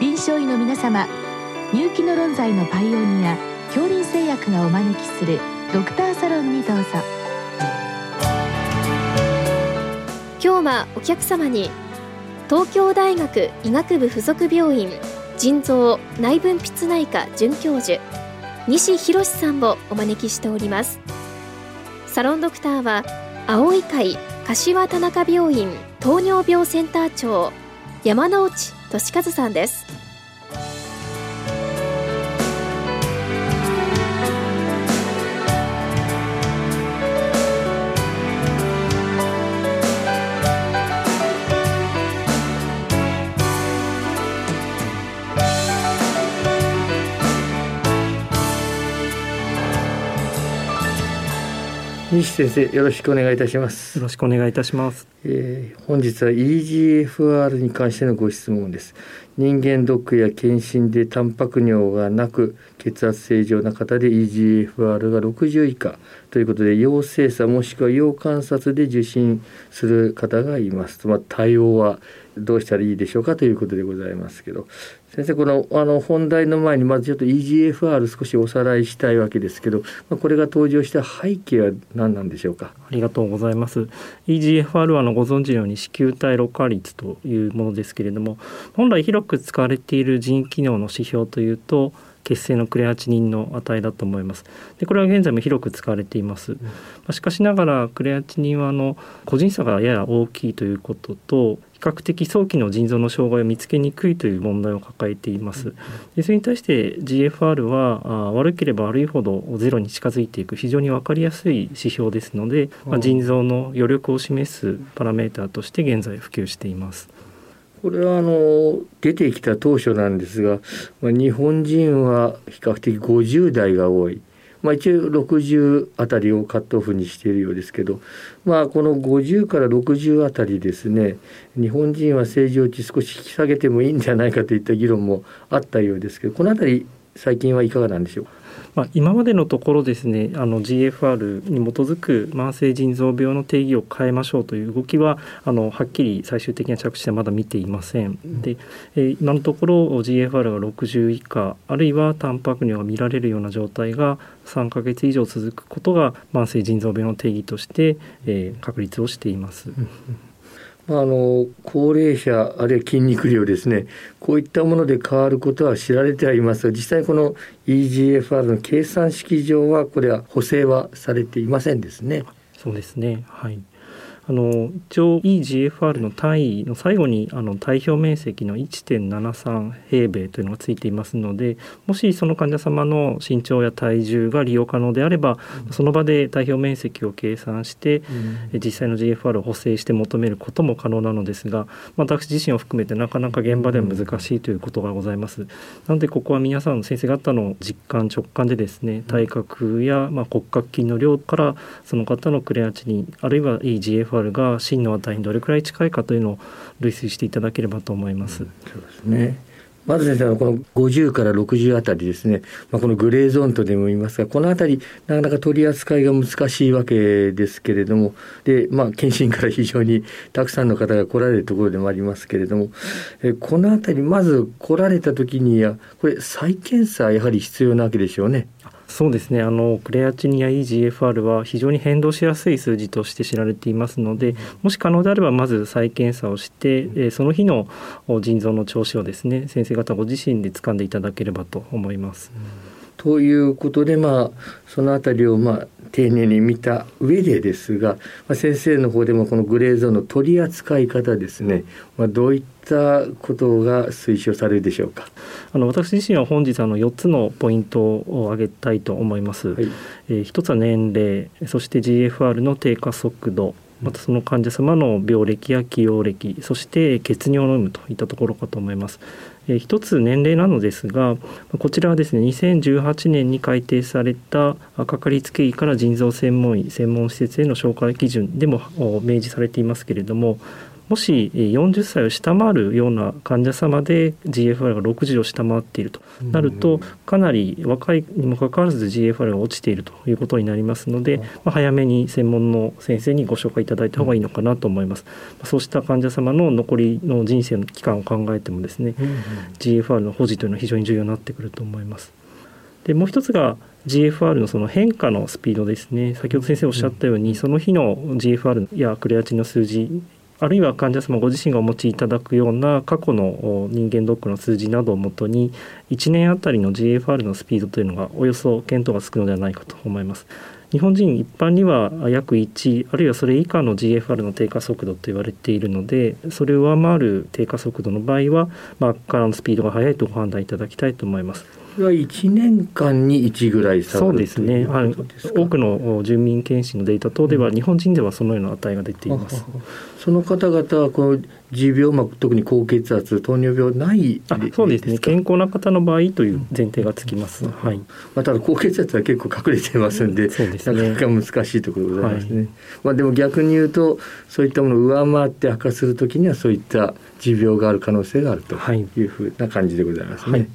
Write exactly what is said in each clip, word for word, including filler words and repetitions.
臨床医の皆様、乳気の論剤のパイオニア杏林製薬がお招きするドクターサロンにどうぞ。今日はお客様に東京大学医学部附属病院腎臓内分泌内科准教授西博さんをお招きしております。サロンドクターは青い会柏田中病院糖尿病センター長山内俊和さんです。西先生、よろしくお願いいたします。よろしくお願いいたします、えー、本日は イージーエフアール に関してのご質問です。人間ドックや検診でタンパク尿がなく血圧正常な方で イージーエフアール がろくじゅう以下ということで、要精査もしくは要観察で受診する方がいます。まあ、対応はどうしたらいいでしょうかということでございますけど、先生、この、あの本題の前にまずちょっと イージーエフアール 少しおさらいしたいわけですけど、まあ、これが登場した背景は何なんでしょうか。ありがとうございます。 イージーエフアール はあのご存知のように糸球体ろ過率というものですけれども、本来広く使われている腎機能の指標というと血清のクレアチニンの値だと思います。で、これは現在も広く使われています、うんまあ、しかしながらクレアチニンはあの個人差がやや大きいということと、比較的早期の腎臓の障害を見つけにくいという問題を抱えています。で、それに対して ジーエフアール は悪ければ悪いほどゼロに近づいていく非常に分かりやすい指標ですので、まあ、腎臓の余力を示すパラメーターとして現在普及しています。これはあの出てきた当初なんですが、まあ、日本人は比較的ごじゅう代が多い。まあ、一応ろくじゅうあたりをカットオフにしているようですけど、まあ、このごじゅうからろくじゅうあたりですね、日本人は正常値少し引き下げてもいいんじゃないかといった議論もあったようですけど、このあたり最近はいかがなんでしょうか。まあ、今までのところですね、あの ジーエフアール に基づく慢性腎臓病の定義を変えましょうという動きはあのはっきり最終的な着地はまだ見ていません、うん、で、えー、今のところ ジーエフアール がろくじゅう以下、あるいはタンパク尿が見られるような状態がさんかげつ以上続くことが慢性腎臓病の定義として、えー、確立をしています、うんあの高齢者あるいは筋肉量ですね、こういったもので変わることは知られてはいますが、実際この イージーエフアール の計算式上はこれは補正はされていませんですね。そうですね、はい、あの一応 イージーエフアール の単位の最後にあの体表面積の いってんななさん 平米というのがついていますので、もしその患者様の身長や体重が利用可能であれば、うん、その場で体表面積を計算して、うん、実際の ジーエフアール を補正して求めることも可能なのですが、私自身を含めてなかなか現場では難しいということがございます。なのでここは皆さんの先生方の実感直感でですね、体格や、まあ、骨格筋の量からその方のクレアチニンあるいは イージーエフアールが真の値にどれくらい近いかというのを類推していただければと思います。そうですね。まず先生、このごじゅうからろくじゅうあたりですね、まあ、このグレーゾーンとでも言いますが、このあたりなかなか取り扱いが難しいわけですけれども、で、まあ、検診から非常にたくさんの方が来られるところでもありますけれども、えこのあたりまず来られた時にはこれ再検査やはり必要なわけでしょうね。そうですね、あのクレアチニンや イージーエフアール は非常に変動しやすい数字として知られていますので、もし可能であればまず再検査をして、うん、えー、その日の腎臓の調子をですね、先生方ご自身で掴んでいただければと思います、うん、ということで、まあ、そのあたりを、まあ、丁寧に見た上でですが、まあ、先生の方でもこのグレーゾーンの取り扱い方ですね、まあ、どういったそういったことが推奨されるでしょうか。あの私自身は本日あのよっつのポイントを挙げたいと思います、はい、えー、ひとつは年齢、そして ジーエフアール の低下速度、またその患者様の病歴や既往歴、そして血尿の有無といったところかと思います。えー、一つ年齢なのですが、こちらはですねにせんじゅうはちねんに改定されたかかりつけ医から腎臓専門医専門施設への紹介基準でも明示されていますけれども、もしよんじゅっさいを下回るような患者様で ジーエフアール がろくじゅうを下回っているとなると、かなり若いにもかかわらず ジーエフアール が落ちているということになりますので、まあ、早めに専門の先生にご紹介いただいた方がいいのかなと思います。そうした患者様の残りの人生の期間を考えてもですね、ジーエフアール の保持というのは非常に重要になってくると思います。でもう一つが ジーエフアール の, その変化のスピードですね。先ほど先生おっしゃったように、その日の ジーエフアール やクレアチンの数字、あるいは患者様ご自身がお持ちいただくような過去の人間ドックの数字などをもとに、いちねんあたりの ジーエフアール のスピードというのがおよそ検討がつくのではないかと思います。日本人一般には約いち、あるいはそれ以下の ジーエフアール の低下速度と言われているので、それを上回る低下速度の場合は、まあ、悪化のスピードが速いとご判断いただきたいと思います。これはいちねんかんにいちぐらい下がるということですか？そうですね。多くの住民検診のデータ等では、うん、日本人ではそのような値が出ています。その方々はこの持病、まあ、特に高血圧、糖尿病ないですか？あ、そうですね。健康な方の場合という前提がつきます、うん、はい。まあ、ただ高血圧は結構隠れていますので、うん、そうですね、なかなか難しいところでございますね、はい。まあ、でも逆に言うと、そういったものを上回って悪化するときには、そういった持病がある可能性があるというふうな感じでございますね、はいはい。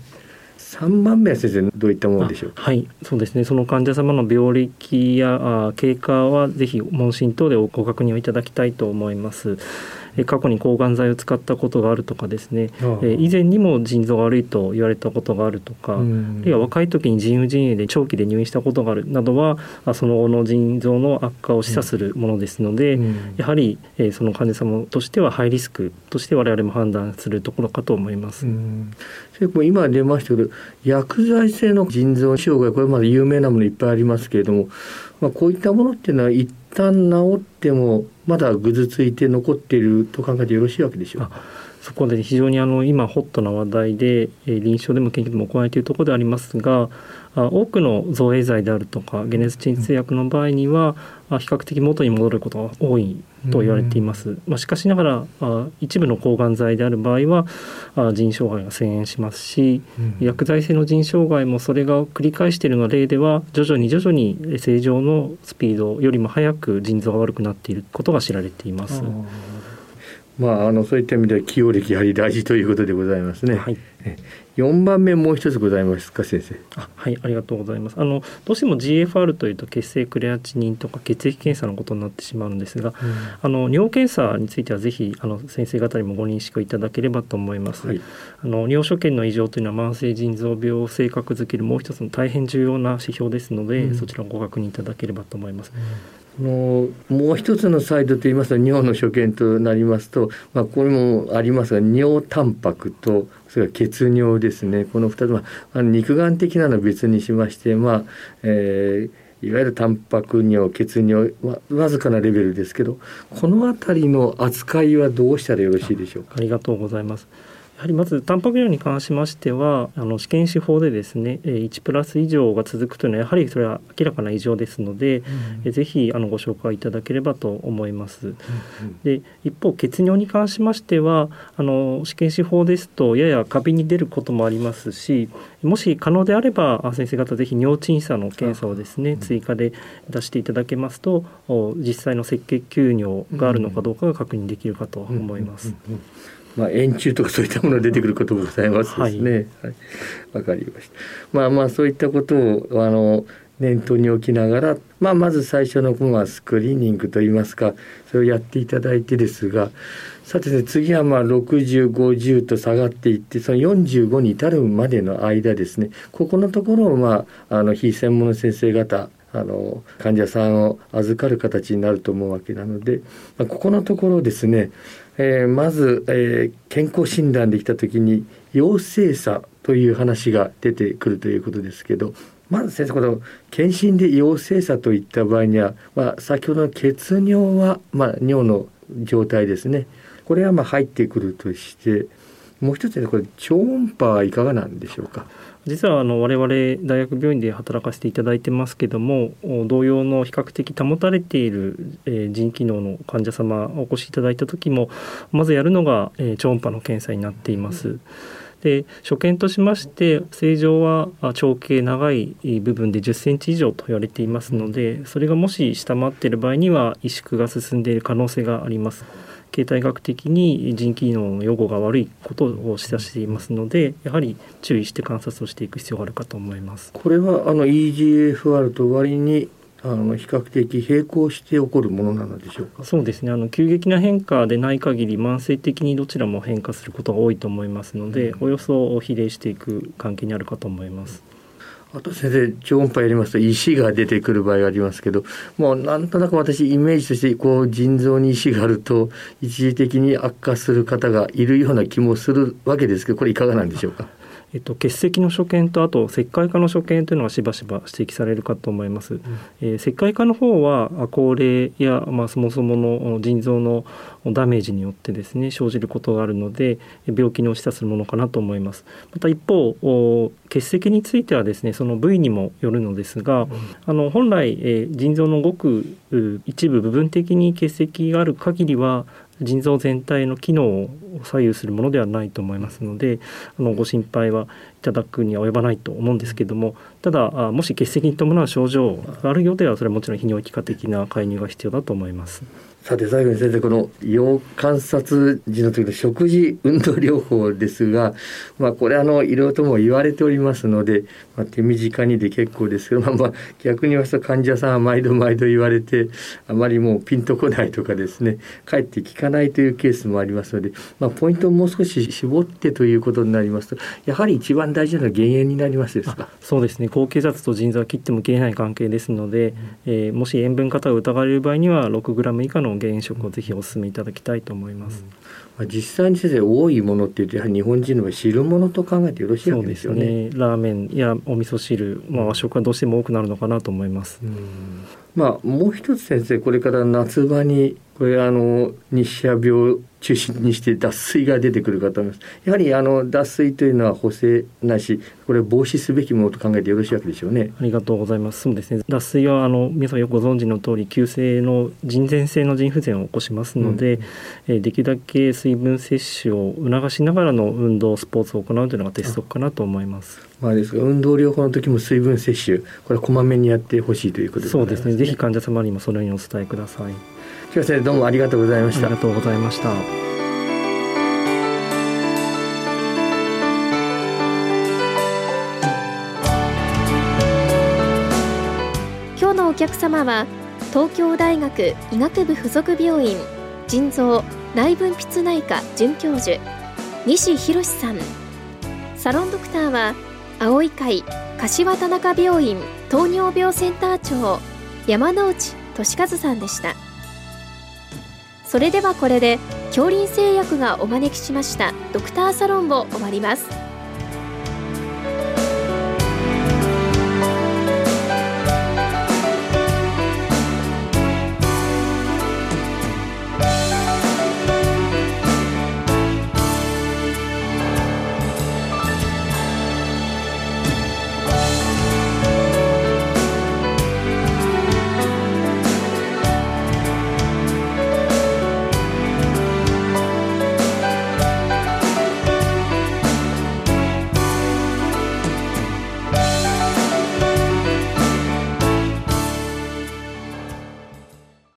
さんばんめは先生、どういったものでしょうか？はい、そうですね。その患者様の病歴や経過は、ぜひ問診等でご確認をいただきたいと思います。過去に抗がん剤を使ったことがあるとかですね、え以前にも腎臓が悪いと言われたことがあるとか、あるいは若い時に腎盂腎炎で長期で入院したことがあるなどは、その後の腎臓の悪化を示唆するものですので、うん、やはり、えその患者様としてはハイリスクとして我々も判断するところかと思います。うん、今出ましたけど、薬剤性の腎臓障害、これまだ有名なものいっぱいありますけれども、まあ、こういったものっていうのは一旦治ってもまだぐずついて残っていると考えてよろしいわけでしょうか？そこで非常にあの今ホットな話題で、臨床でも研究でも行われているところでありますが、多くの造影剤であるとか解熱鎮痛薬の場合には、比較的元に戻ることが多いと言われています。まあ、しかしながら一部の抗がん剤である場合は腎障害が遷延しますし、薬剤性の腎障害もそれが繰り返しているの例では、徐々に徐々に正常のスピードよりも早く腎臓が悪くなっていることが知られています。まあ、あのそういった意味では起用歴やはり大事ということでございますね、はい。よんばんめもう一つございますか、先生？あ、はい、ありがとうございます。あのどうしても ジーエフアール というと血清クレアチニンとか血液検査のことになってしまうんですが、うん、あの尿検査についてはぜひあの先生方にもご認識をいただければと思います、はい。あの尿所見の異常というのは慢性腎臓病を正確づけるもう一つの大変重要な指標ですので、うん、そちらをご確認いただければと思います、うん。もう一つのサイドといいますと、尿の所見となりますと、まあ、これもありますが、尿タンパクとそれから血尿ですね、このふたつ、まあ、肉眼的なのは別にしまして、まあえー、いわゆるタンパク尿、血尿、まあ、わずかなレベルですけど、このあたりの扱いはどうしたらよろしいでしょうか？ あ, ありがとうございます。やはりまずタンパク尿に関しましては、あの試験手法でですね、いちプラス以上が続くというのはやはりそれは明らかな異常ですので、うん、ぜひあのご紹介いただければと思います、うんうん、で一方血尿に関しましては、あの試験手法ですとやや過敏に出ることもありますし、もし可能であれば先生方ぜひ尿沈査の検査をですね、うん、追加で出していただけますと、実際の赤血球尿があるのかどうかが確認できるかと思います、うんうんうんうん。まあ、円柱とかそういったものが出てくることもございますですね。はい、わかりました。まあまあそういったことをあの念頭に置きながら、まあまず最初のまあスクリーニングといいますか、それをやっていただいてですが、さて、ね、次はまあろくじゅう、ごじゅうと下がっていって、そのよんじゅうごに至るまでの間ですね、ここのところをまああの非専門の先生方、あの患者さんを預かる形になると思うわけなので、まあ、ここのところですね、えー、まず、えー、健康診断できたときに陽性さという話が出てくるということですけど、まず先生、この検診で陽性さといった場合には、まあ、先ほどの血尿は、まあ、尿の状態ですね、これはまあ入ってくるとして、もう一つね、これ超音波はいかがなんでしょうか？実はあの我々大学病院で働かせていただいてますけども、同様の比較的保たれている腎機能の患者様お越しいただいた時も、まずやるのが超音波の検査になっています。で所見としまして、正常は長径長い部分でじゅっセンチ以上と言われていますので、それがもし下回っている場合には萎縮が進んでいる可能性があります。形態学的に腎機能の予後が悪いことを示唆していますので、やはり注意して観察をしていく必要があるかと思います。これはあの イージーエフアール と割にあの比較的並行して起こるものなのでしょうか。そうですね、あの急激な変化でない限り慢性的にどちらも変化することが多いと思いますので、うん、およそ比例していく関係にあるかと思います。あと先生、超音波やりますと石が出てくる場合がありますけど、もうなんとなく私イメージとしてこう腎臓に石があると一時的に悪化する方がいるような気もするわけですけど、これいかがなんでしょうか。えっと、結石の所見とあと石灰化の所見というのがしばしば指摘されるかと思います、うんえー、石灰化の方は高齢や、まあ、そもそもの腎臓のダメージによってですね生じることがあるので病気の示唆するものかなと思います。また一方結石についてはですねその部位にもよるのですが、うん、あの本来、えー、腎臓のごく一部部分的に結石がある限りは腎臓全体の機能を左右するものではないと思いますので、あのご心配はいただくには及ばないと思うんですけども、ただもし結石に伴う症状があるようではそれはもちろん泌尿器科的な介入が必要だと思います。さて最後に先生、この要観察時の時の食事運動療法ですが、まあ、これあのいろいろとも言われておりますので、まあ、手短にで結構ですけど、まあ、まあ逆に言いますと患者さんは毎度毎度言われてあまりもうピンとこないとかですね、かえって聞かないというケースもありますので、まあ、ポイントをもう少し絞ってということになりますと、やはり一番大事なのは減塩になりますですか。そうですね、高血圧と腎臓は切っても切れない関係ですので、うんえー、もし塩分過多を疑われる場合には ろくグラム 以下の減塩食をぜひお勧めいただきたいと思います、うん、実際に先生多いものって言うとやはり日本人の汁物と考えてよろしいわけですよね。そうですね、ラーメンやお味噌汁、まあ、和食はどうしても多くなるのかなと思います、うんまあ、もう一つ先生、これから夏場にこれあの日射病を中心にして脱水が出てくるかと思います。やはりあの脱水というのは補正なし、これ防止すべきものと考えてよろしいわけでしょうね。ありがとうございます。そうですね、脱水はあの皆さんよくご存知の通り急性の腎前性の腎不全を起こしますので、うん、えできるだけ水分摂取を促しながらの運動スポーツを行うというのが鉄則かなと思います。まあ、ですが運動療法の時も水分摂取、これこまめにやってほしいということですね。そうですね、ぜひ患者様にもそのようにお伝えください。先生、どうもありがとうございました。ありがとうございました。今日のお客様は東京大学医学部附属病院腎臓内分泌内科准教授西博さん、サロンドクターは葵会柏田中病院糖尿病センター長山内俊和さんでした。それではこれで杏林製薬がお招きしましたドクターサロンを終わります。